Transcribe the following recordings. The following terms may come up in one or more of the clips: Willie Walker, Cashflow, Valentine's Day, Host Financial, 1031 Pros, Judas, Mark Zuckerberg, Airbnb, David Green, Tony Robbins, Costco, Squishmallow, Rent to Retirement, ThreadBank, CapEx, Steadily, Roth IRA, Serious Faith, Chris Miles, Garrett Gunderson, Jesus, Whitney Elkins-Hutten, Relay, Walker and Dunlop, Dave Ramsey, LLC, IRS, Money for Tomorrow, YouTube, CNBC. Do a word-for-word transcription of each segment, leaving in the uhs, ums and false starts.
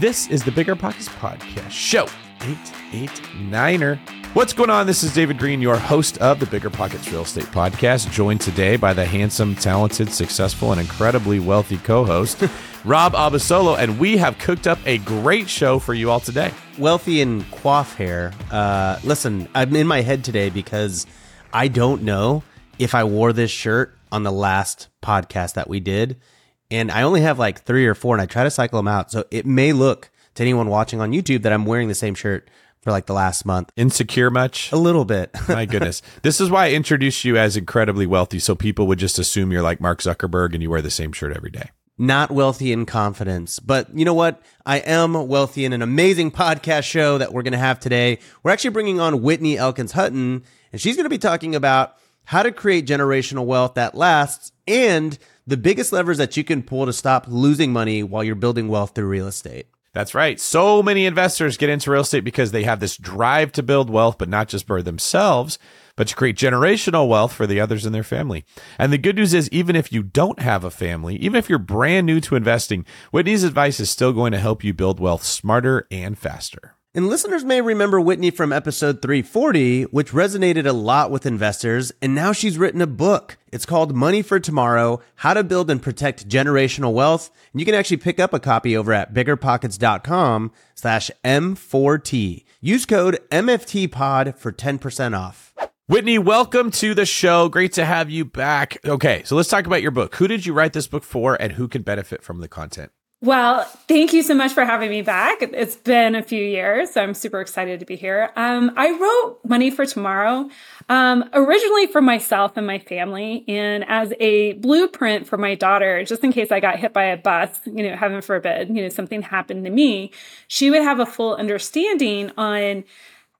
This is the BiggerPockets Podcast Show eight eighty-niner. What's going on? This is David Green, your host of the BiggerPockets Real Estate Podcast, joined today by the handsome, talented, successful, and incredibly wealthy co-host, Rob Abasolo, and we have cooked up a great show for you all today. Wealthy in coif hair. Uh, listen, I'm in my head today because I don't know if I wore this shirt on the last podcast that we did, and I only have like three or four, and I try to cycle them out, so it may look to anyone watching on YouTube that I'm wearing the same shirt for like the last month. Insecure much? A little bit. My goodness. This is why I introduced you as incredibly wealthy, so people would just assume you're like Mark Zuckerberg and you wear the same shirt every day. Not wealthy in confidence, but you know what? I am wealthy in an amazing podcast show that we're going to have today. We're actually bringing on Whitney Elkins-Hutten, and she's going to be talking about how to create generational wealth that lasts and the biggest levers that you can pull to stop losing money while you're building wealth through real estate. That's right. So many investors get into real estate because they have this drive to build wealth, but not just for themselves, but to create generational wealth for the others in their family. And the good news is, even if you don't have a family, even if you're brand new to investing, Whitney's advice is still going to help you build wealth smarter and faster. And listeners may remember Whitney from episode three forty, which resonated a lot with investors. And now she's written a book. It's called Money for Tomorrow, How to Build and Protect Generational Wealth. And you can actually pick up a copy over at biggerpockets.com slash M4T. Use code M F T P O D for ten percent off. Whitney, welcome to the show. Great to have you back. Okay, so let's talk about your book. Who did you write this book for, and who can benefit from the content? Well, thank you so much for having me back. It's been a few years, so I'm super excited to be here. Um, I wrote Money for Tomorrow um, originally for myself and my family, and as a blueprint for my daughter, just in case I got hit by a bus, you know, heaven forbid, you know, something happened to me, she would have a full understanding on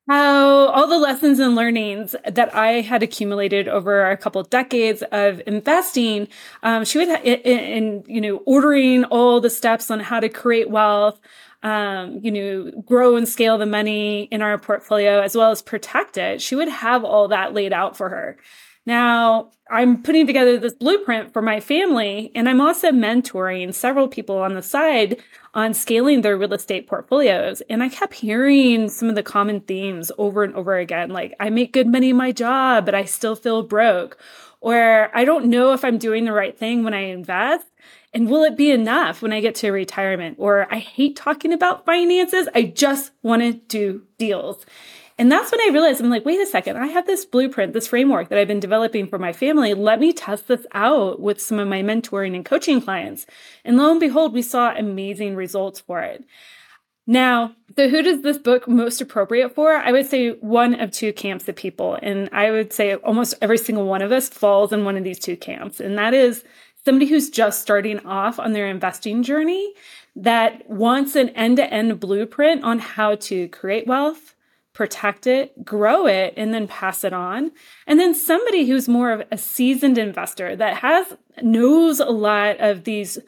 how all the lessons and learnings that I had accumulated over a couple decades of investing, um, she would, ha- in, in, you know, ordering all the steps on how to create wealth, um, you know, grow and scale the money in our portfolio, as well as protect it. She would have all that laid out for her. Now, I'm putting together this blueprint for my family, and I'm also mentoring several people on the side on scaling their real estate portfolios. And I kept hearing some of the common themes over and over again, like, I make good money in my job, but I still feel broke. Or I don't know if I'm doing the right thing when I invest, and will it be enough when I get to retirement? Or I hate talking about finances, I just want to do deals. And that's when I realized, I'm like, wait a second, I have this blueprint, this framework that I've been developing for my family. Let me test this out with some of my mentoring and coaching clients. And lo and behold, we saw amazing results for it. Now, so who does this book most appropriate for? I would say one of two camps of people. And I would say almost every single one of us falls in one of these two camps. And that is somebody who's just starting off on their investing journey that wants an end-to-end blueprint on how to create wealth, protect it, grow it, and then pass it on. And then somebody who's more of a seasoned investor that has knows a lot of these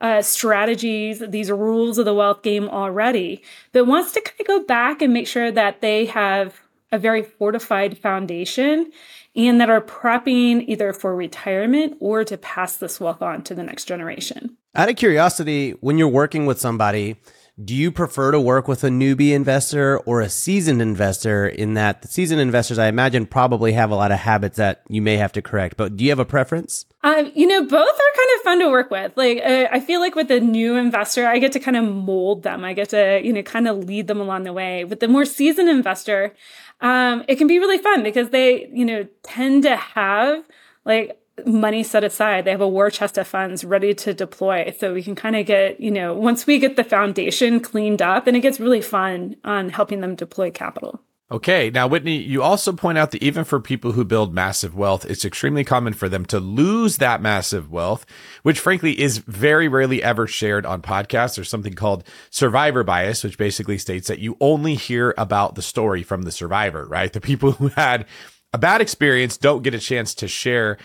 uh, strategies, these rules of the wealth game already, but wants to kind of go back and make sure that they have a very fortified foundation and that are prepping either for retirement or to pass this wealth on to the next generation. Out of curiosity, when you're working with somebody, do you prefer to work with a newbie investor or a seasoned investor, in that the seasoned investors, I imagine, probably have a lot of habits that you may have to correct, but do you have a preference? Um, you know, both are kind of fun to work with. Like, uh, I feel like with a new investor, I get to kind of mold them. I get to, you know, kind of lead them along the way. With the more seasoned investor, um, it can be really fun because they, you know, tend to have like money set aside. They have a war chest of funds ready to deploy. So we can kind of get, you know, once we get the foundation cleaned up, and it gets really fun on helping them deploy capital. Okay. Now, Whitney, you also point out that even for people who build massive wealth, it's extremely common for them to lose that massive wealth, which frankly is very rarely ever shared on podcasts. There's something called survivor bias, which basically states that you only hear about the story from the survivor, right? The people who had a bad experience don't get a chance to share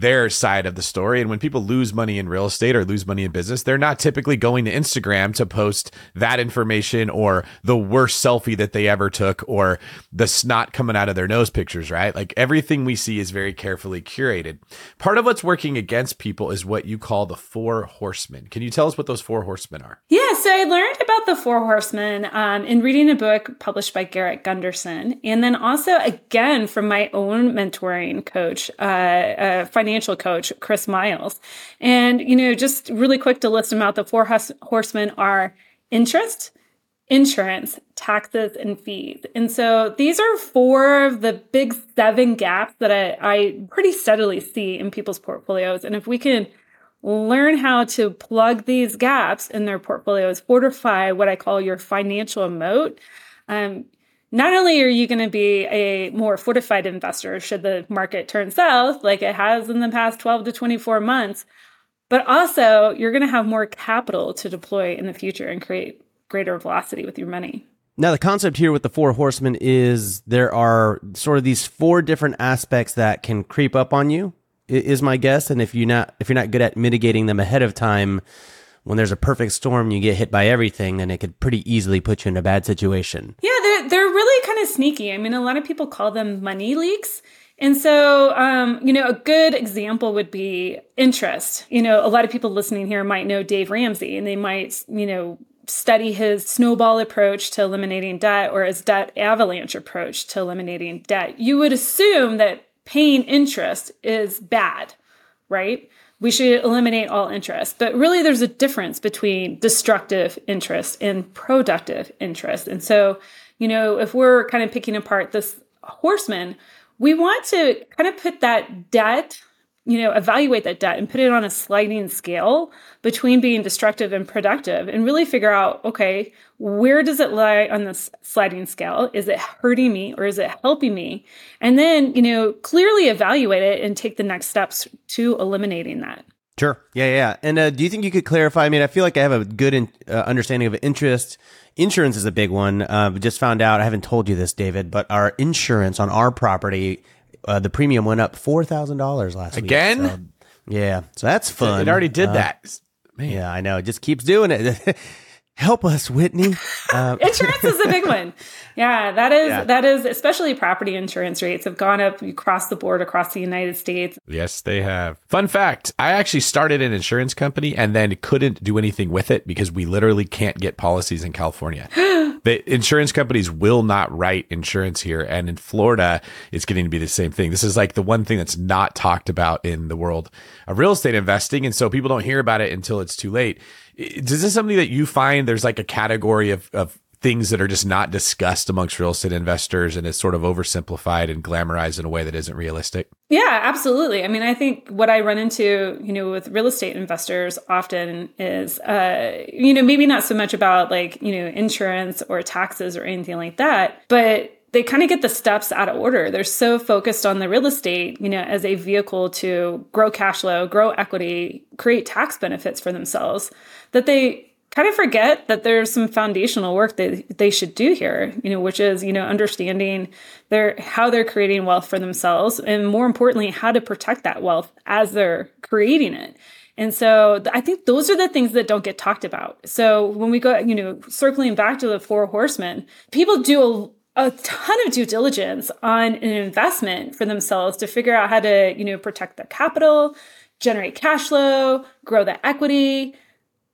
their side of the story. And when people lose money in real estate or lose money in business, they're not typically going to Instagram to post that information or the worst selfie that they ever took or the snot coming out of their nose pictures, right? Like everything we see is very carefully curated. Part of what's working against people is what you call the four horsemen. Can you tell us what those four horsemen are? Yeah, so I learned about the four horsemen um, in reading a book published by Garrett Gunderson. And then also, again, from my own mentoring coach, uh, uh, financial coach, Chris Miles. And, you know, just really quick to list them out, the four hus- horsemen are interest, insurance, taxes, and fees. And so these are four of the big seven gaps that I, I pretty steadily see in people's portfolios. And if we can learn how to plug these gaps in their portfolios, fortify what I call your financial moat, um, not only are you going to be a more fortified investor should the market turn south, like it has in the past twelve to twenty-four months, but also you're going to have more capital to deploy in the future and create greater velocity with your money. Now, the concept here with the four horsemen is there are sort of these four different aspects that can creep up on you, is my guess. And if you're not if you're not good at mitigating them ahead of time, when there's a perfect storm, you get hit by everything, and it could pretty easily put you in a bad situation. Yeah, they're, they're really kind of sneaky. I mean, a lot of people call them money leaks. And so, um, you know, a good example would be interest. You know, a lot of people listening here might know Dave Ramsey, and they might, you know, study his snowball approach to eliminating debt or his debt avalanche approach to eliminating debt. You would assume that paying interest is bad, right? We should eliminate all interest. But really, there's a difference between destructive interest and productive interest. And so, you know, if we're kind of picking apart this horseman, we want to kind of put that debt, you know, evaluate that debt and put it on a sliding scale between being destructive and productive and really figure out, okay, where does it lie on this sliding scale? Is it hurting me or is it helping me? And then, you know, clearly evaluate it and take the next steps to eliminating that. Sure. Yeah, yeah. And uh, do you think you could clarify? I mean, I feel like I have a good in, uh, understanding of interest. Insurance is a big one. Uh, just found out, I haven't told you this, David, but our insurance on our property, Uh, the premium went up four thousand dollars last Again? week. Again? So, yeah. So that's fun. It already did uh, that. Man. Yeah, I know. It just keeps doing it. Help us, Whitney. Uh, insurance is a big one. Yeah, that is, yeah. that is, especially property insurance rates have gone up across the board, across the United States. Yes, they have. Fun fact, I actually started an insurance company and then couldn't do anything with it because we literally can't get policies in California. The insurance companies will not write insurance here. And in Florida, it's getting to be the same thing. This is like the one thing that's not talked about in the world of real estate investing. And so people don't hear about it until it's too late. Is this something that you find there's like a category of, of things that are just not discussed amongst real estate investors and it's sort of oversimplified and glamorized in a way that isn't realistic? Yeah, absolutely. I mean, I think what I run into, you know, with real estate investors often is, uh, you know, maybe not so much about like, you know, insurance or taxes or anything like that, but they kind of get the steps out of order. They're so focused on the real estate, you know, as a vehicle to grow cash flow, grow equity, create tax benefits for themselves, that they kind of forget that there's some foundational work that they should do here, you know, which is, you know, understanding their how they're creating wealth for themselves, and more importantly, how to protect that wealth as they're creating it. And so I think those are the things that don't get talked about. So when we go, you know, circling back to the four horsemen, people do a a ton of due diligence on an investment for themselves to figure out how to, you know, protect their capital, generate cash flow, grow the equity.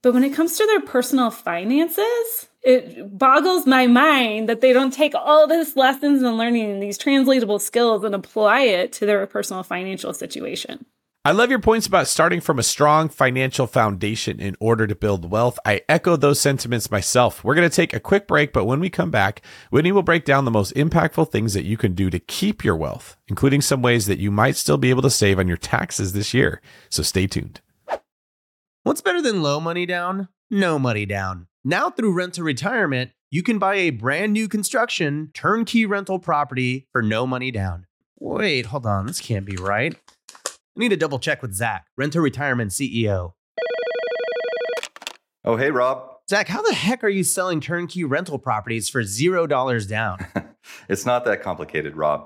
But when it comes to their personal finances, it boggles my mind that they don't take all these lessons and learning these translatable skills and apply it to their personal financial situation. I love your points about starting from a strong financial foundation in order to build wealth. I echo those sentiments myself. We're going to take a quick break, but when we come back, Whitney will break down the most impactful things that you can do to keep your wealth, including some ways that you might still be able to save on your taxes this year. So stay tuned. What's better than low money down? No money down. Now through Rent to Retirement, you can buy a brand new construction turnkey rental property for no money down. Wait, hold on. This can't be right. I need to double check with Zach, Rent to Retirement C E O. Oh, hey, Rob. Zach, how the heck are you selling turnkey rental properties for zero dollars down? It's not that complicated, Rob.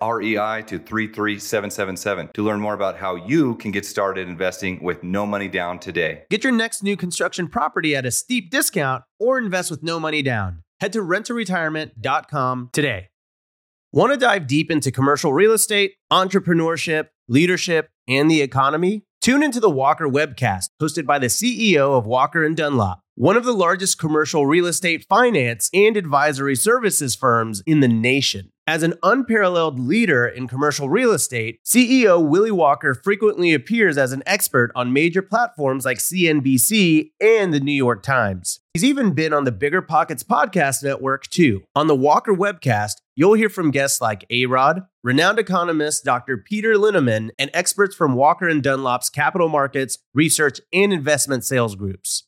R E I to three three seven seven seven to learn more about how you can get started investing with no money down today. Get your next new construction property at a steep discount or invest with no money down. Head to rent to retirement dot com today. Want to dive deep into commercial real estate, entrepreneurship, leadership, and the economy? Tune into the Walker Webcast, hosted by the C E O of Walker and Dunlop, one of the largest commercial real estate finance and advisory services firms in the nation. As an unparalleled leader in commercial real estate, C E O Willie Walker frequently appears as an expert on major platforms like C N B C and the New York Times. He's even been on the BiggerPockets podcast network, too. On the Walker Webcast, you'll hear from guests like A-Rod, renowned economist Doctor Peter Linneman, and experts from Walker and Dunlop's capital markets, research, and investment sales groups.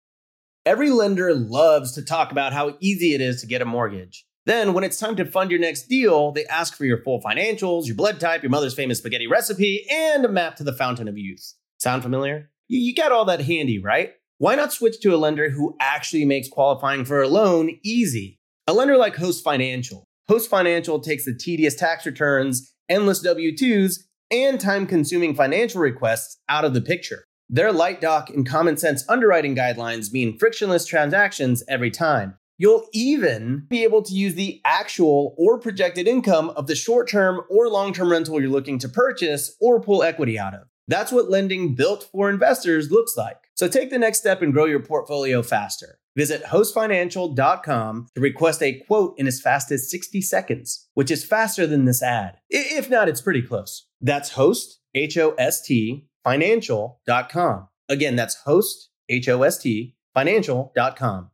Every lender loves to talk about how easy it is to get a mortgage. Then when it's time to fund your next deal, they ask for your full financials, your blood type, your mother's famous spaghetti recipe, and a map to the fountain of youth. Sound familiar? You got all that handy, right? Why not switch to a lender who actually makes qualifying for a loan easy? A lender like Host Financial. Host Financial takes the tedious tax returns, endless W two's, and time-consuming financial requests out of the picture. Their light doc and common sense underwriting guidelines mean frictionless transactions every time. You'll even be able to use the actual or projected income of the short-term or long-term rental you're looking to purchase or pull equity out of. That's what lending built for investors looks like. So take the next step and grow your portfolio faster. Visit host financial dot com to request a quote in as fast as sixty seconds, which is faster than this ad. If not, it's pretty close. That's host, H O S T, financial dot com. Again, that's host, H O S T, financial dot com.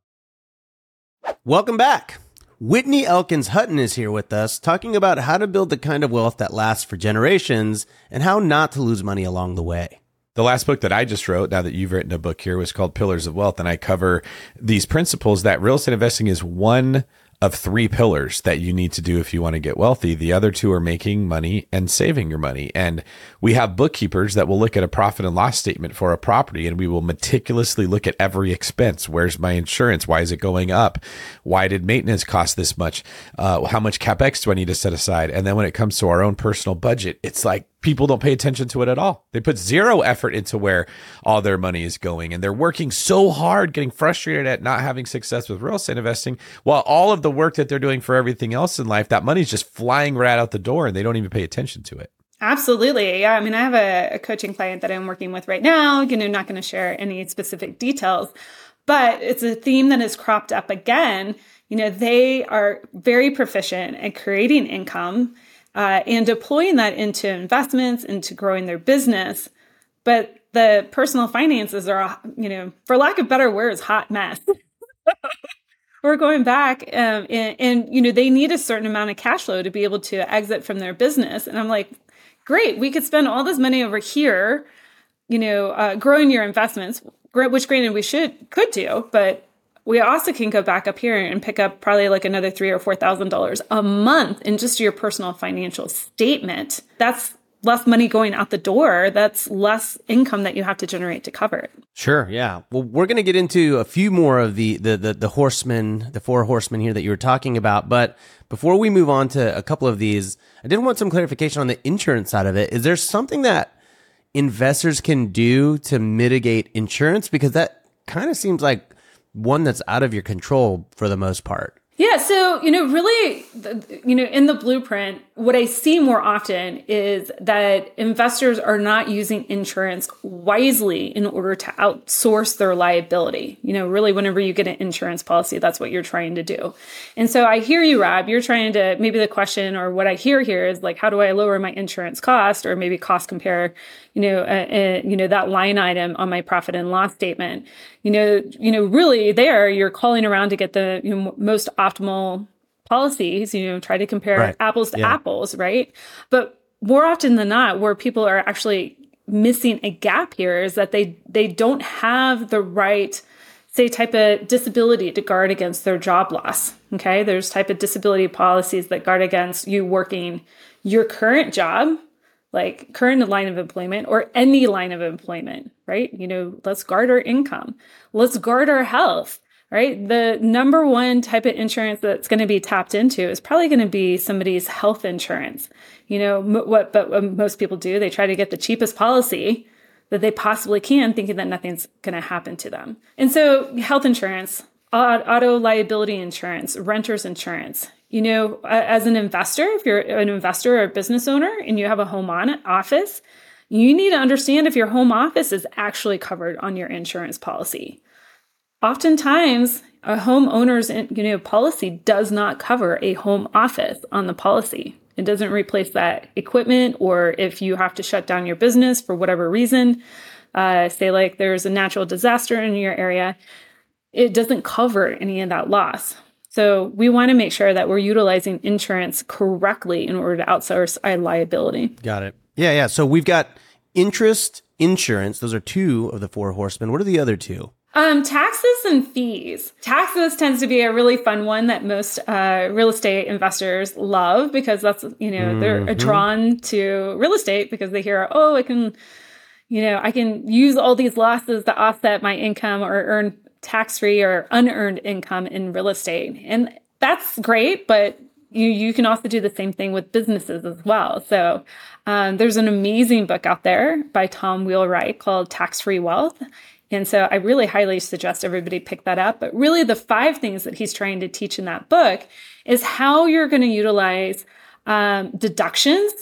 Welcome back. Whitney Elkins-Hutten is here with us talking about how to build the kind of wealth that lasts for generations and how not to lose money along the way. The last book that I just wrote, now that you've written a book here, was called Pillars of Wealth, and I cover these principles that real estate investing is one of three pillars that you need to do if you want to get wealthy. The other two are making money and saving your money. And we have bookkeepers that will look at a profit and loss statement for a property, and we will meticulously look at every expense. Where's my insurance? Why is it going up? Why did maintenance cost this much? Uh, how much CapEx do I need to set aside? And then when it comes to our own personal budget, it's like, people don't pay attention to it at all. They put zero effort into where all their money is going. And they're working so hard, getting frustrated at not having success with real estate investing, while all of the work that they're doing for everything else in life, that money's just flying right out the door and they don't even pay attention to it. Absolutely. Yeah. I mean, I have a, a coaching client that I'm working with right now. You know, I'm not going to share any specific details, but it's a theme that has cropped up again. You know, they are very proficient at creating income Uh, and deploying that into investments, into growing their business. But the personal finances are, you know, for lack of better words, hot mess. We're going back um, and, and, you know, they need a certain amount of cash flow to be able to exit from their business. And I'm like, great, we could spend all this money over here, you know, uh, growing your investments, which granted we should could do, but we also can go back up here and pick up probably like another three or four thousand dollars a month in just your personal financial statement. That's less money going out the door. That's less income that you have to generate to cover it. Sure, yeah. Well, we're going to get into a few more of the the the, the horsemen, the four horsemen here that you were talking about. But before we move on to a couple of these, I did want some clarification on the insurance side of it. Is there something that investors can do to mitigate insurance? Because that kind of seems like one that's out of your control for the most part. Yeah. So, you know, really, you know, in the blueprint, what I see more often is that investors are not using insurance wisely in order to outsource their liability. You know, really, whenever you get an insurance policy, that's what you're trying to do. And so I hear you, Rob, you're trying to, maybe the question or what I hear here is like, how do I lower my insurance cost, or maybe cost compare, you know, uh, uh, you know, that line item on my profit and loss statement. You know, you know, really there, you're calling around to get the you know, most optimal policies, you know, try to compare right. apples to yeah. apples, right? But more often than not, where people are actually missing a gap here is that they they don't have the right, say, type of disability to guard against their job loss, okay? There's type of disability policies that guard against you working your current job, like current line of employment or any line of employment, right? You know, let's guard our income. Let's guard our health. Right. The number one type of insurance that's going to be tapped into is probably going to be somebody's health insurance. You know, m- what, but what most people do, they try to get the cheapest policy that they possibly can, thinking that nothing's going to happen to them. And so health insurance, auto liability insurance, renter's insurance, you know, as an investor, if you're an investor or a business owner and you have a home on office, you need to understand if your home office is actually covered on your insurance policy. Oftentimes, a homeowner's you know, policy does not cover a home office on the policy. It doesn't replace that equipment, or if you have to shut down your business for whatever reason, uh, say like there's a natural disaster in your area, it doesn't cover any of that loss. So we want to make sure that we're utilizing insurance correctly in order to outsource our liability. Got it. Yeah, yeah. So we've got interest, insurance. Those are two of the four horsemen. What are the other two? Um, taxes and fees. Taxes tends to be a really fun one that most uh, real estate investors love, because that's, you know, mm-hmm. they're drawn to real estate because they hear, oh, I can, you know, I can use all these losses to offset my income or earn tax-free or unearned income in real estate. And that's great, but you you can also do the same thing with businesses as well. So um, there's an amazing book out there by Tom Wheelwright called Tax-Free Wealth. And so I really highly suggest everybody pick that up. But really the five things that he's trying to teach in that book is how you're going to utilize um, deductions.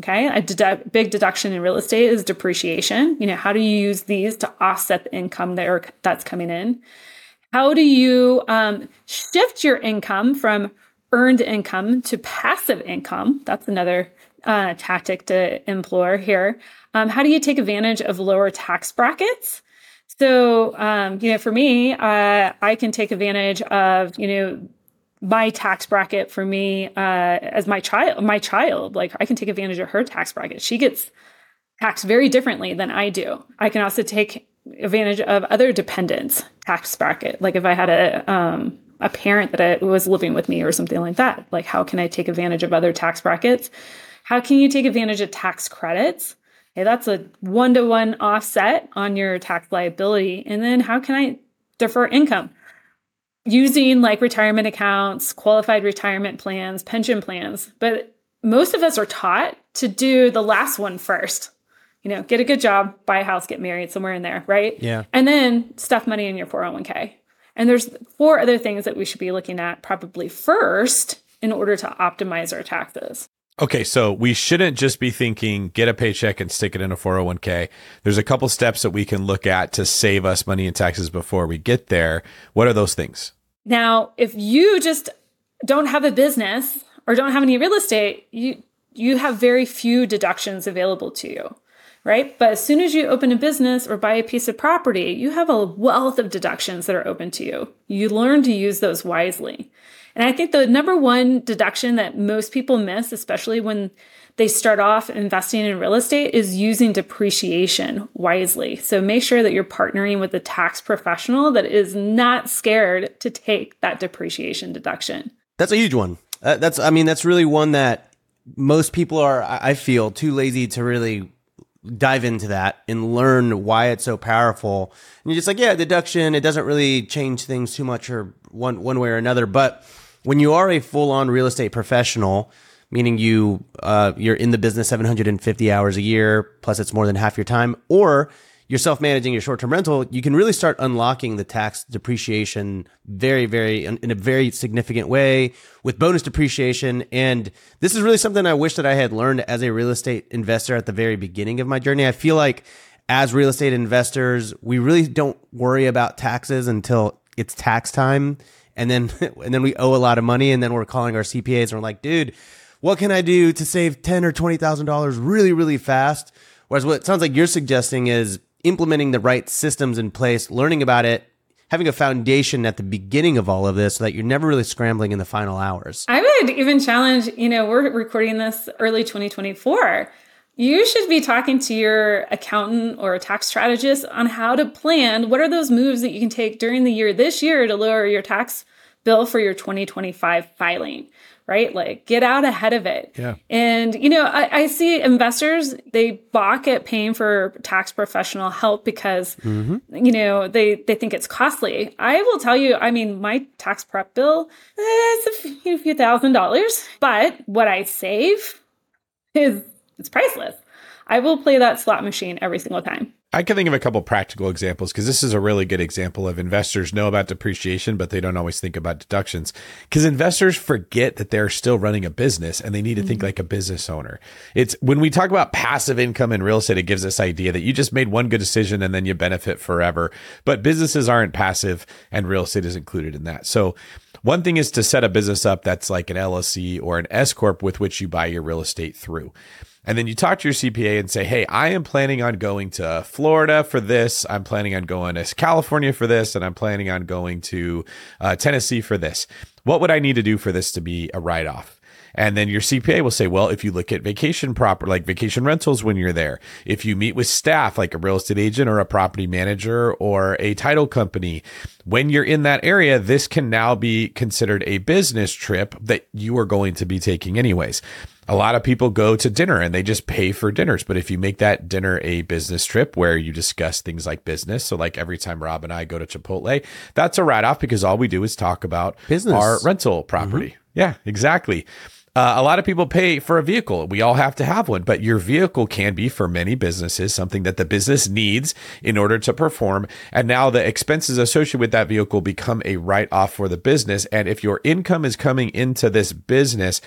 Okay. A dedu- big deduction in real estate is depreciation. You know, how do you use these to offset the income that are, that's coming in? How do you um, shift your income from earned income to passive income? That's another uh, tactic to employ here. Um, how do you take advantage of lower tax brackets? So, um, you know, for me, uh, I can take advantage of, you know, my tax bracket for me uh, as my child, my child, like I can take advantage of her tax bracket. She gets taxed very differently than I do. I can also take advantage of other dependents' tax bracket. Like if I had a, um, a parent that was living with me or something like that, like how can I take advantage of other tax brackets? How can you take advantage of tax credits? Okay, that's a one-to-one offset on your tax liability. And then how can I defer income? Using like retirement accounts, qualified retirement plans, pension plans. But most of us are taught to do the last one first. You know, get a good job, buy a house, get married, somewhere in there, right? Yeah. And then stuff money in your four oh one k. And there's four other things that we should be looking at probably first in order to optimize our taxes. Okay, so we shouldn't just be thinking, get a paycheck and stick it in a four oh one k. There's a couple steps that we can look at to save us money in taxes before we get there. What are those things? Now, if you just don't have a business or don't have any real estate, you you have very few deductions available to you, right? But as soon as you open a business or buy a piece of property, you have a wealth of deductions that are open to you. You learn to use those wisely. And I think the number one deduction that most people miss, especially when they start off investing in real estate, is using depreciation wisely. So make sure that you're partnering with a tax professional that is not scared to take that depreciation deduction. That's a huge one. Uh, that's, I mean, that's really one that most people are, I feel, too lazy to really dive into that and learn why it's so powerful. And you're just like, yeah, deduction, it doesn't really change things too much or one one way or another. But when you are a full-on real estate professional, meaning you, uh, you're in the business seven hundred fifty hours a year, plus it's more than half your time, or you're self-managing your short-term rental, you can really start unlocking the tax depreciation very, very in a very significant way with bonus depreciation. And this is really something I wish that I had learned as a real estate investor at the very beginning of my journey. I feel like as real estate investors, we really don't worry about taxes until it's tax time. And then, and then we owe a lot of money, and then we're calling our C P As and we're like, dude, what can I do to save ten or twenty thousand dollars really, really fast? Whereas what it sounds like you're suggesting is implementing the right systems in place, learning about it, having a foundation at the beginning of all of this so that you're never really scrambling in the final hours. I would even challenge, you know, we're recording this early twenty twenty-four. You should be talking to your accountant or tax strategist on how to plan. What are those moves that you can take during the year this year to lower your tax bill for your twenty twenty-five filing, right? Like, get out ahead of it. Yeah. And, you know, I, I see investors, they balk at paying for tax professional help because, mm-hmm. you know, they, they think it's costly. I will tell you, I mean, my tax prep bill is a few, few thousand dollars, but what I save is it's priceless. I will play that slot machine every single time. I can think of a couple of practical examples, because this is a really good example of investors know about depreciation, but they don't always think about deductions, because investors forget that they're still running a business and they need to mm-hmm. think like a business owner. It's when we talk about passive income in real estate, it gives this idea that you just made one good decision and then you benefit forever. But businesses aren't passive, and real estate is included in that. So one thing is to set a business up that's like an L L C or an S-Corp with which you buy your real estate through. And then you talk to your C P A and say, hey, I am planning on going to Florida for this. I'm planning on going to California for this. And I'm planning on going to uh, Tennessee for this. What would I need to do for this to be a write-off? And then your C P A will say, well, if you look at vacation proper, like vacation rentals when you're there, if you meet with staff, like a real estate agent or a property manager or a title company, when you're in that area, this can now be considered a business trip that you are going to be taking anyways. A lot of people go to dinner and they just pay for dinners. But if you make that dinner a business trip where you discuss things like business, so like every time Rob and I go to Chipotle, that's a write-off because all we do is talk about business. Our rental property. Mm-hmm. Yeah, exactly. Uh, a lot of people pay for a vehicle. We all have to have one, but your vehicle can be, for many businesses, something that the business needs in order to perform. And now the expenses associated with that vehicle become a write-off for the business. And if your income is coming into this business,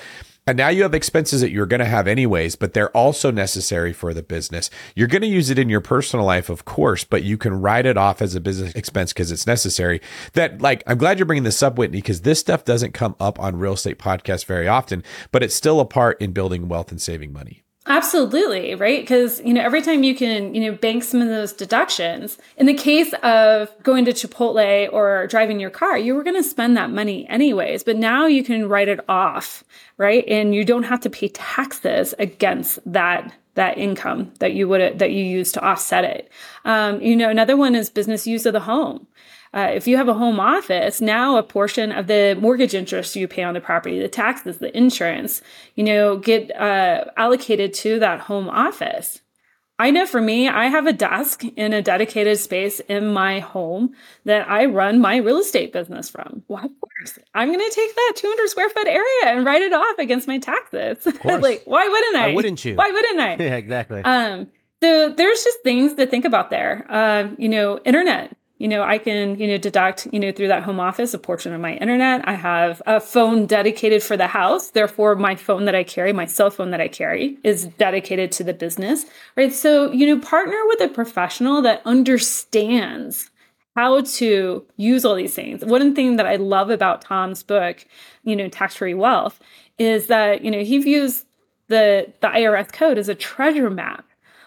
and now you have expenses that you're going to have anyways, but they're also necessary for the business. You're going to use it in your personal life, of course, but you can write it off as a business expense because it's necessary. That, like, I'm glad you're bringing this up, Whitney, because this stuff doesn't come up on real estate podcasts very often, but it's still a part in building wealth and saving money. Absolutely, right? Because, you know, every time you can, you know, bank some of those deductions, in the case of going to Chipotle or driving your car, you were going to spend that money anyways, but now you can write it off, right? And you don't have to pay taxes against that that income that you would that you use to offset it. Um, you know, another one is business use of the home. Uh, if you have a home office, now a portion of the mortgage interest you pay on the property, the taxes, the insurance, you know, get uh, allocated to that home office. I know for me, I have a desk in a dedicated space in my home that I run my real estate business from. Well, of course, I'm going to take that two hundred square foot area and write it off against my taxes. Like, why wouldn't I? Why wouldn't you? Why wouldn't I? Yeah, exactly. Um, so there's just things to think about there. Uh, you know, internet. You know, I can, you know, deduct, you know, through that home office, a portion of my internet. I have a phone dedicated for the house. Therefore, my phone that I carry, my cell phone that I carry, is dedicated to the business, right? So, you know, partner with a professional that understands how to use all these things. One thing that I love about Tom's book, you know, Tax-Free Wealth, is that, you know, he views the, the I R S code as a treasure map.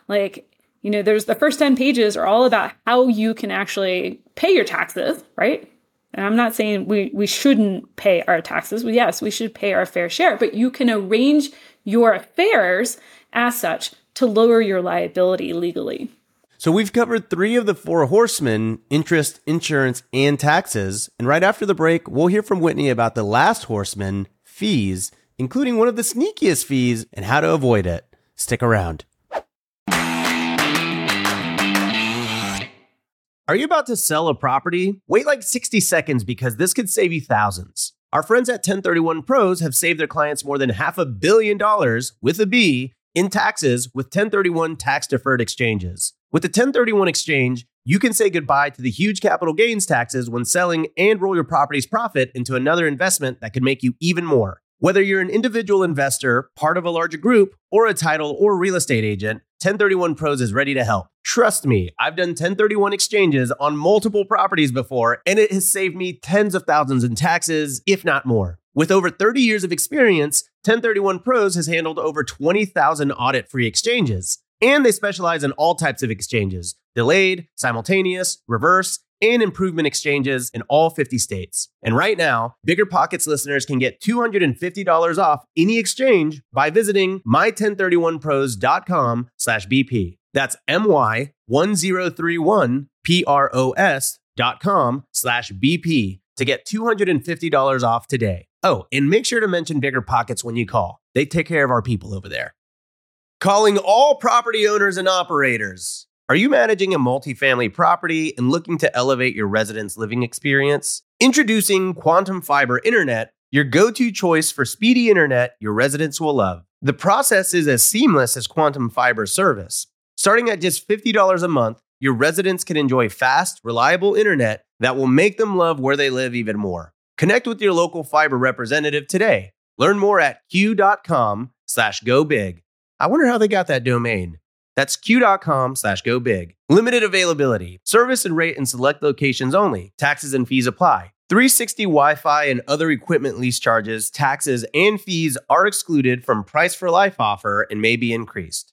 Like, you know, there's the first ten pages are all about how you can actually pay your taxes, right? And I'm not saying we, we shouldn't pay our taxes. Well, yes, we should pay our fair share, but you can arrange your affairs as such to lower your liability legally. So we've covered three of the four horsemen: interest, insurance, and taxes. And right after the break, we'll hear from Whitney about the last horseman, fees, including one of the sneakiest fees and how to avoid it. Stick around. Are you about to sell a property? Wait like sixty seconds, because this could save you thousands. Our friends at ten thirty-one Pros have saved their clients more than half a billion dollars, with a B, in taxes with ten thirty-one tax-deferred exchanges. With the ten thirty-one exchange, you can say goodbye to the huge capital gains taxes when selling and roll your property's profit into another investment that could make you even more. Whether you're an individual investor, part of a larger group, or a title or real estate agent, ten thirty-one Pros is ready to help. Trust me, I've done ten thirty-one exchanges on multiple properties before, and it has saved me tens of thousands in taxes, if not more. With over thirty years of experience, ten thirty-one Pros has handled over twenty thousand audit-free exchanges. And they specialize in all types of exchanges: delayed, simultaneous, reverse, and improvement exchanges in all fifty states. And right now, BiggerPockets listeners can get two hundred fifty dollars off any exchange by visiting my ten thirty-one pros dot com slash B P. That's M Y one zero three one P R O S dot com slash B P to get two hundred fifty dollars off today. Oh, and make sure to mention BiggerPockets when you call. They take care of our people over there. Calling all property owners and operators. Are you managing a multifamily property and looking to elevate your residents' living experience? Introducing Quantum Fiber Internet, your go-to choice for speedy internet your residents will love. The process is as seamless as Quantum Fiber service. Starting at just fifty dollars a month, your residents can enjoy fast, reliable internet that will make them love where they live even more. Connect with your local fiber representative today. Learn more at Q dot com slash go big. I wonder how they got that domain. That's Q dot com slash go big. Limited availability. Service and rate in select locations only. Taxes and fees apply. three sixty Wi-Fi and other equipment lease charges, taxes, and fees are excluded from price for life offer and may be increased.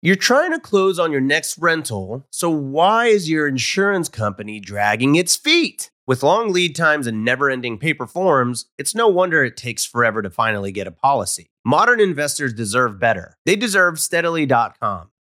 You're trying to close on your next rental, so why is your insurance company dragging its feet? With long lead times and never-ending paper forms, it's no wonder it takes forever to finally get a policy. Modern investors deserve better. They deserve Steadily dot com.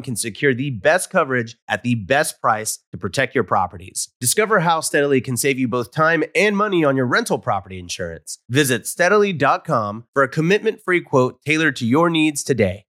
can secure the best coverage at the best price to protect your properties. Discover how Steadily can save you both time and money on your rental property insurance. Visit Steadily dot com for a commitment-free quote tailored to your needs today.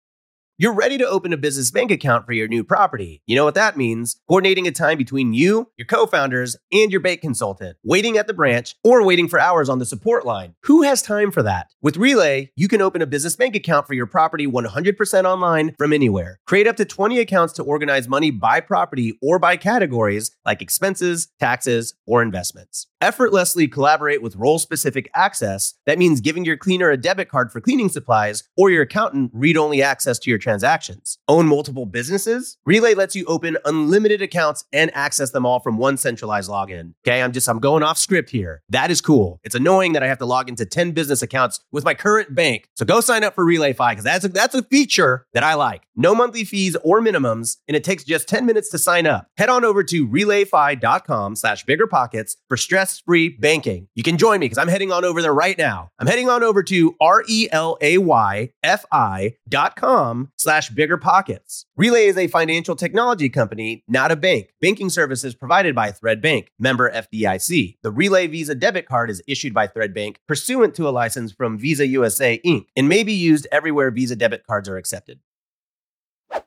You're ready to open a business bank account for your new property. You know what that means: coordinating a time between you, your co-founders, and your bank consultant, waiting at the branch, or waiting for hours on the support line. Who has time for that? With Relay, you can open a business bank account for your property one hundred percent online from anywhere. Create up to twenty accounts to organize money by property or by categories like expenses, taxes, or investments. Effortlessly collaborate with role-specific access. That means giving your cleaner a debit card for cleaning supplies or your accountant read-only access to your transactions. Own multiple businesses? Relay lets you open unlimited accounts and access them all from one centralized login. Okay, I'm just, I'm going off script here. That is cool. It's annoying that I have to log into ten business accounts with my current bank. So go sign up for RelayFi, because that's a, that's a feature that I like. No monthly fees or minimums, and it takes just ten minutes to sign up. Head on over to relayfi dot com slash biggerpockets for stress-free banking. You can join me because I'm heading on over there right now. I'm heading on over to R E L A Y F I dot com slash bigger pockets. Relay is a financial technology company, not a bank. Banking services provided by ThreadBank, member F D I C. The Relay Visa debit card is issued by ThreadBank pursuant to a license from Visa U S A, Incorporated and may be used everywhere Visa debit cards are accepted.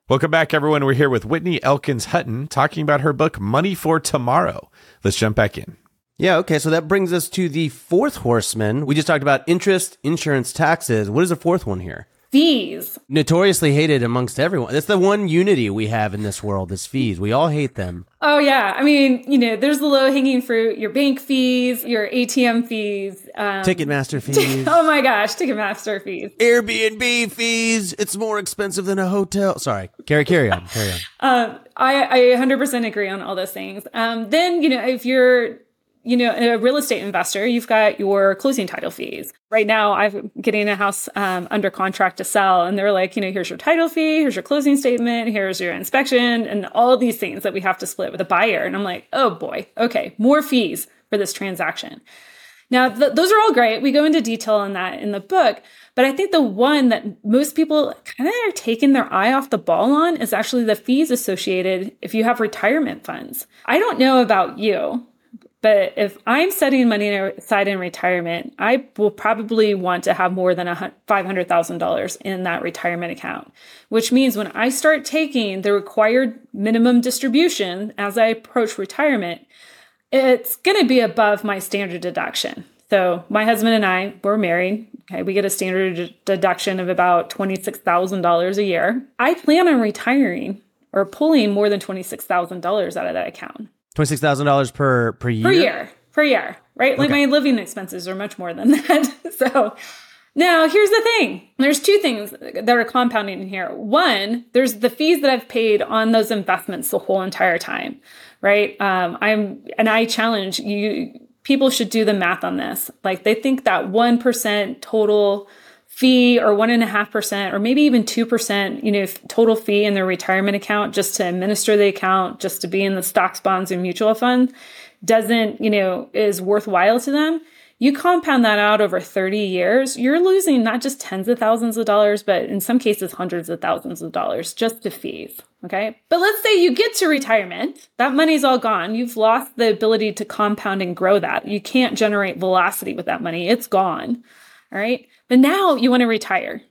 Welcome back, everyone. We're here with Whitney Elkins-Hutten talking about her book, Money for Tomorrow. Let's jump back in. Yeah, okay. So that brings us to the fourth horseman. We just talked about interest, insurance, taxes. What is the fourth one here? Fees. Notoriously hated amongst everyone. That's the one unity we have in this world is fees. We all hate them. Oh, yeah. I mean, you know, there's the low-hanging fruit, your bank fees, your A T M fees. Um, Ticketmaster fees. T- oh, my gosh. Ticketmaster fees. Airbnb fees. It's more expensive than a hotel. Sorry. Carry, carry on. Carry on. um, I, I one hundred percent agree on all those things. Um, then, you know, if you're... You know, a real estate investor, you've got your closing title fees. Right now, I'm getting a house um, under contract to sell. And they're like, you know, here's your title fee, here's your closing statement, here's your inspection, and all these things that we have to split with a buyer. And I'm like, oh boy, okay, more fees for this transaction. Now, th- those are all great. We go into detail on that in the book. But I think the one that most people kind of are taking their eye off the ball on is actually the fees associated if you have retirement funds. I don't know about you, but if I'm setting money aside in retirement, I will probably want to have more than five hundred thousand dollars in that retirement account, which means when I start taking the required minimum distribution as I approach retirement, it's going to be above my standard deduction. So my husband and I, we're married. Okay, we get a standard d- deduction of about twenty-six thousand dollars a year. I plan on retiring or pulling more than twenty-six thousand dollars out of that account. twenty-six thousand dollars per per year? Per year, per year, right? Like okay. My living expenses are much more than that. So now here's the thing. There's two things that are compounding in here. One, there's the fees that I've paid on those investments the whole entire time, right? Um, I'm and I challenge you. People should do the math on this. Like they think that one percent total fee or one point five percent or maybe even two percent, you know, total fee in their retirement account just to administer the account, just to be in the stocks, bonds, and mutual funds doesn't, you know, is worthwhile to them. You compound that out over thirty years, you're losing not just tens of thousands of dollars, but in some cases, hundreds of thousands of dollars just to fees. Okay. But let's say you get to retirement, that money's all gone. You've lost the ability to compound and grow that. You can't generate velocity with that money. It's gone. All right. But now you want to retire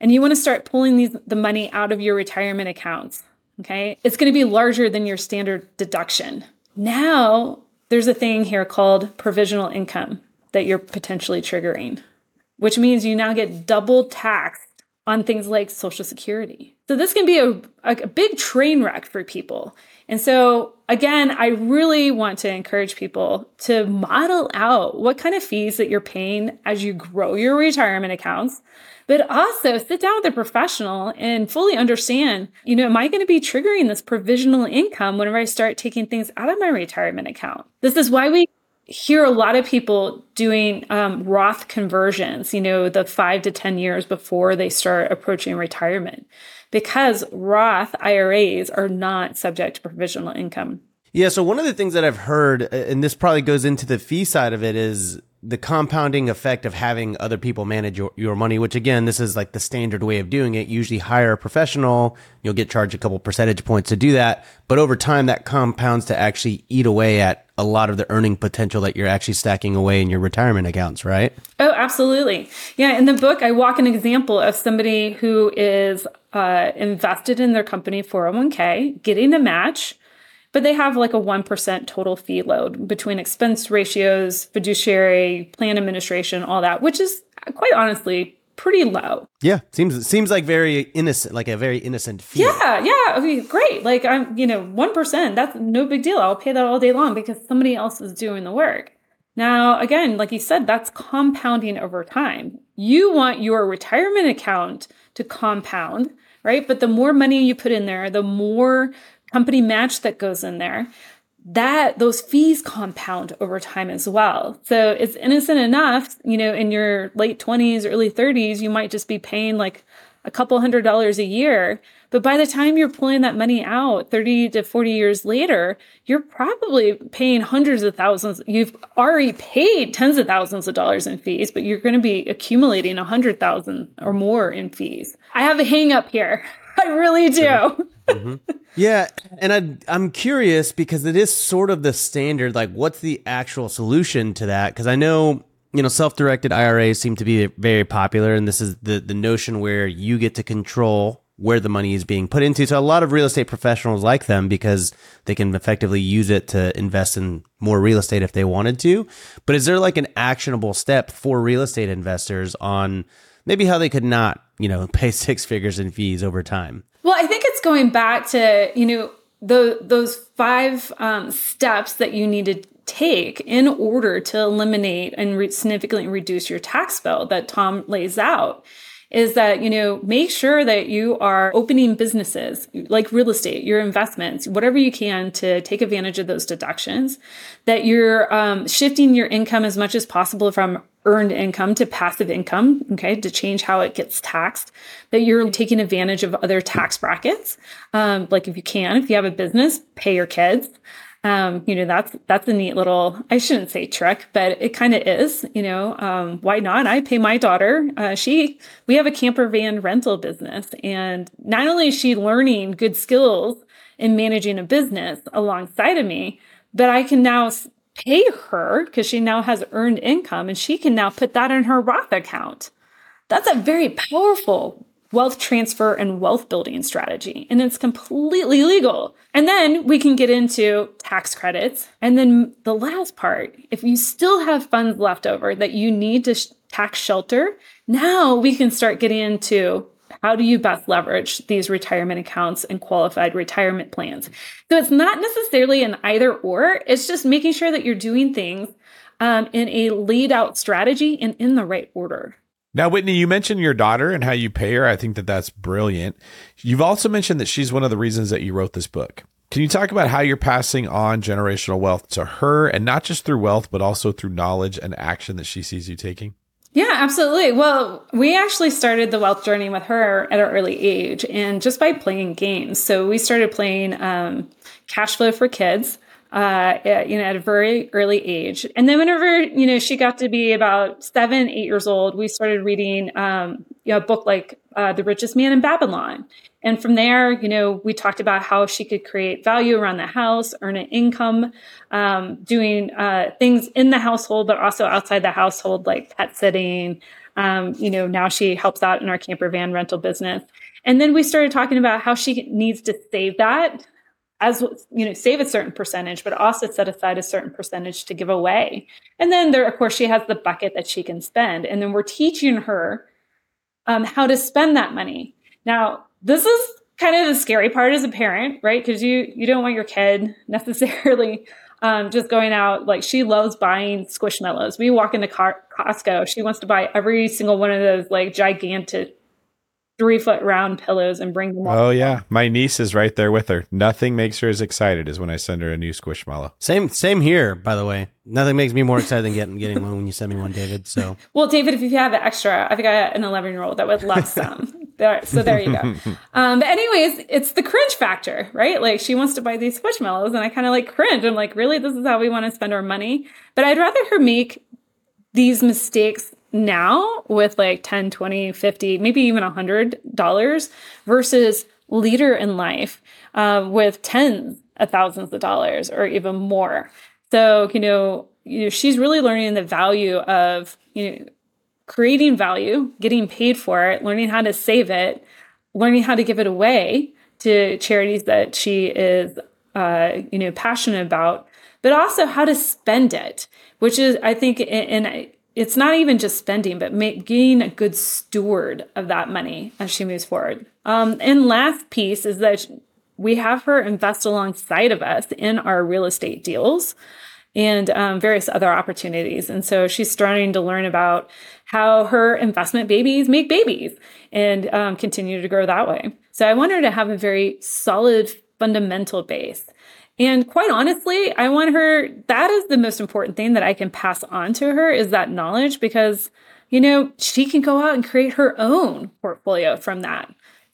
and you want to start pulling these, the money out of your retirement accounts. Okay. It's going to be larger than your standard deduction. Now there's a thing here called provisional income that you're potentially triggering, which means you now get double taxed on things like Social Security. So this can be a, a big train wreck for people. And so again, I really want to encourage people to model out what kind of fees that you're paying as you grow your retirement accounts, but also sit down with a professional and fully understand, you know, am I going to be triggering this provisional income whenever I start taking things out of my retirement account? This is why we hear a lot of people doing um, Roth conversions, you know, the five to ten years before they start approaching retirement, because Roth I R As are not subject to provisional income. Yeah. So one of the things that I've heard, and this probably goes into the fee side of it, is the compounding effect of having other people manage your, your money, which again, this is like the standard way of doing it. You usually hire a professional, you'll get charged a couple percentage points to do that. But over time, that compounds to actually eat away at a lot of the earning potential that you're actually stacking away in your retirement accounts, right? Oh, absolutely. Yeah. In the book, I walk an example of somebody who is uh, invested in their company four oh one k, getting a match, but they have like a one percent total fee load between expense ratios, fiduciary, plan administration, all that, which is quite honestly pretty low. Yeah. Seems, it seems like very innocent, like a very innocent fee. Yeah. Yeah. Okay, great. Like I'm, you know, one percent, that's no big deal. I'll pay that all day long because somebody else is doing the work. Now, again, like you said, that's compounding over time. You want your retirement account to compound, right? But the more money you put in there, the more company match that goes in there, that those fees compound over time as well. So it's innocent enough, you know, in your late twenties, early thirties, you might just be paying like a couple hundred dollars a year. But by the time you're pulling that money out thirty to forty years later, you're probably paying hundreds of thousands. You've already paid tens of thousands of dollars in fees, but you're going to be accumulating a hundred thousand or more in fees. I have a hang up here. I really do. Mm-hmm. Yeah. And I, I'm curious because it is sort of the standard, like what's the actual solution to that? Because I know, you know, self-directed I R As seem to be very popular. And this is the, the notion where you get to control where the money is being put into. So a lot of real estate professionals like them because they can effectively use it to invest in more real estate if they wanted to. But is there like an actionable step for real estate investors on maybe how they could not, you know, pay six figures in fees over time? Well, I think it's going back to, you know, the, those five um, steps that you need to take in order to eliminate and re- significantly reduce your tax bill that Tom lays out, is that, you know, make sure that you are opening businesses like real estate, your investments, whatever you can to take advantage of those deductions, that you're um, shifting your income as much as possible from earned income to passive income, okay, to change how it gets taxed, that you're taking advantage of other tax brackets. Um, like if you can, if you have a business, pay your kids. Um, you know, that's, that's a neat little, I shouldn't say trick, but it kind of is, you know, um, why not? I pay my daughter. Uh, she, we have a camper van rental business, and not only is she learning good skills in managing a business alongside of me, but I can now pay her because she now has earned income, and she can now put that in her Roth account. That's a very powerful wealth transfer and wealth building strategy. And it's completely legal. And then we can get into tax credits. And then the last part, if you still have funds left over that you need to sh- tax shelter, now we can start getting into how do you best leverage these retirement accounts and qualified retirement plans. So it's not necessarily an either or, it's just making sure that you're doing things um, in a laid out strategy and in the right order. Now, Whitney, you mentioned your daughter and how you pay her. I think that that's brilliant. You've also mentioned that she's one of the reasons that you wrote this book. Can you talk about how you're passing on generational wealth to her, and not just through wealth, but also through knowledge and action that she sees you taking? Yeah, absolutely. Well, we actually started the wealth journey with her at an early age, and just by playing games. So we started playing um, Cashflow for Kids. Uh, at, you know, at a very early age. And then whenever, you know, she got to be about seven, eight years old, we started reading, um, you know, a book like, uh, The Richest Man in Babylon. And from there, you know, we talked about how she could create value around the house, earn an income, um, doing, uh, things in the household, but also outside the household, like pet sitting. Um, you know, now she helps out in our camper van rental business. And then we started talking about how she needs to save that, as you know, save a certain percentage, but also set aside a certain percentage to give away. And then there, of course, she has the bucket that she can spend. And then we're teaching her um, how to spend that money. Now, this is kind of the scary part as a parent, right? Because you you don't want your kid necessarily um, just going out. Like, she loves buying Squishmallows. We walk into car- Costco. She wants to buy every single one of those like gigantic three foot round pillows and bring them up. Oh yeah. My niece is right there with her. Nothing makes her as excited as when I send her a new Squishmallow. Same, same here, by the way. Nothing makes me more excited than getting, getting one when you send me one, David. So, well, David, if you have an extra, I've got an eleven year old that would love some. There, so there you go. Um, but anyways, it's the cringe factor, right? Like, she wants to buy these Squishmallows and I kind of like cringe. I'm like, really, this is how we want to spend our money? But I'd rather her make these mistakes now with like ten, twenty, fifty, maybe even one hundred dollars versus later in life uh, with tens of thousands of dollars or even more. So, you know, you know, she's really learning the value of, you know, creating value, getting paid for it, learning how to save it, learning how to give it away to charities that she is, uh, you know, passionate about, but also how to spend it, which is, I think, and I, it's not even just spending, but make, being a good steward of that money as she moves forward. Um, and last piece is that we have her invest alongside of us in our real estate deals and um, various other opportunities. And so she's starting to learn about how her investment babies make babies and um, continue to grow that way. So I want her to have a very solid fundamental base. And quite honestly, I want her, that is the most important thing that I can pass on to her, is that knowledge, because, you know, she can go out and create her own portfolio from that.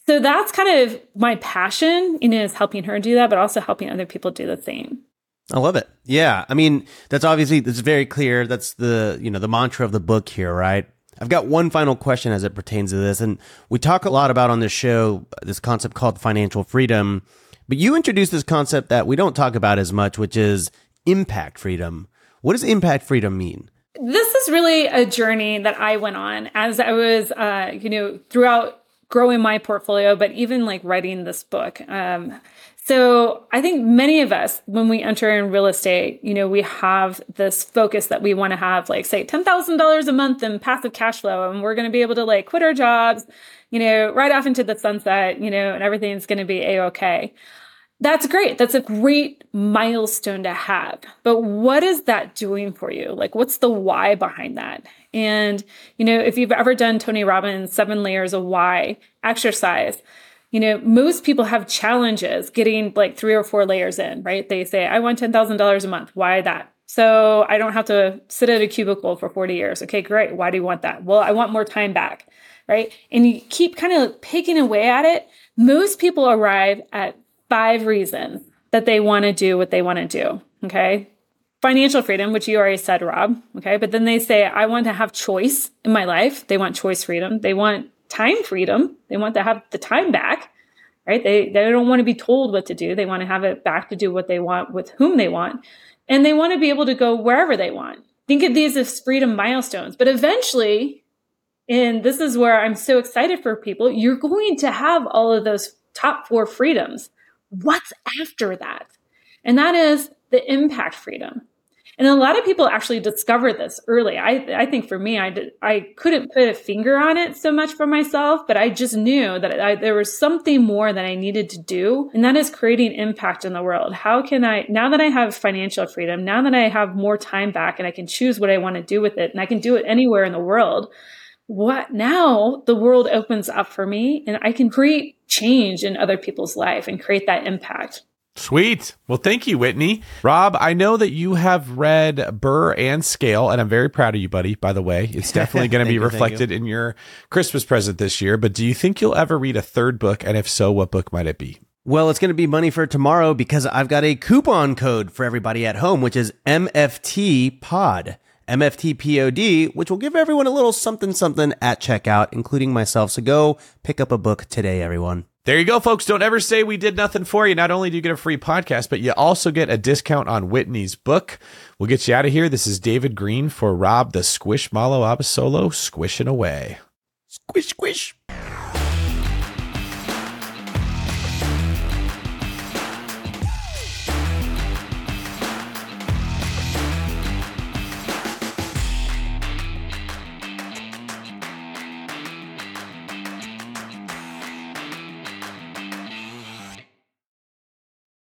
So that's kind of my passion, you know, is helping her do that, but also helping other people do the same. I love it. Yeah. I mean, that's obviously, that's very clear. That's the, you know, the mantra of the book here, right? I've got one final question as it pertains to this. And we talk a lot about on this show, this concept called financial freedom. But you introduced this concept that we don't talk about as much, which is impact freedom. What does impact freedom mean? This is really a journey that I went on as I was, uh, you know, throughout growing my portfolio, but even like writing this book. Um, so I think many of us, when we enter in real estate, you know, we have this focus that we want to have, like, say, ten thousand dollars a month in passive cash flow, and we're going to be able to like quit our jobs, you know, right off into the sunset, you know, and everything's going to be A-okay. That's great. That's a great milestone to have. But what is that doing for you? Like, what's the why behind that? And, you know, if you've ever done Tony Robbins' seven layers of why exercise, you know, most people have challenges getting like three or four layers in, right? They say, I want ten thousand dollars a month. Why that? So I don't have to sit at a cubicle for forty years. Okay, great. Why do you want that? Well, I want more time back. Right? And you keep kind of picking away at it. Most people arrive at five reasons that they want to do what they want to do, okay? Financial freedom, which you already said, Rob, okay? But then they say, I want to have choice in my life. They want choice freedom. They want time freedom. They want to have the time back, right? They, they don't want to be told what to do. They want to have it back to do what they want with whom they want. And they want to be able to go wherever they want. Think of these as freedom milestones. But eventually, and this is where I'm so excited for people, you're going to have all of those top four freedoms. What's after that? And that is the impact freedom. And a lot of people actually discover this early. I, I think for me, I, did, I couldn't put a finger on it so much for myself, but I just knew that I, there was something more that I needed to do. And that is creating impact in the world. How can I, now that I have financial freedom, now that I have more time back and I can choose what I want to do with it, and I can do it anywhere in the world, what now the world opens up for me and I can create change in other people's life and create that impact. Sweet. Well, thank you, Whitney. Rob, I know that you have read Burr and Scale, and I'm very proud of you, buddy, by the way. It's definitely going to be you, reflected you. in your Christmas present this year. But do you think you'll ever read a third book? And if so, what book might it be? Well, it's going to be Money for Tomorrow because I've got a coupon code for everybody at home, which is M F T P O D. M F T P O D, which will give everyone a little something something at checkout, including myself. So go pick up a book today, everyone. There you go, folks. Don't ever say we did nothing for you. Not only do you get a free podcast, but you also get a discount on Whitney's book. We'll get you out of here. This is David Green for Rob the Squishmallow Abasolo, squishing away. Squish, squish.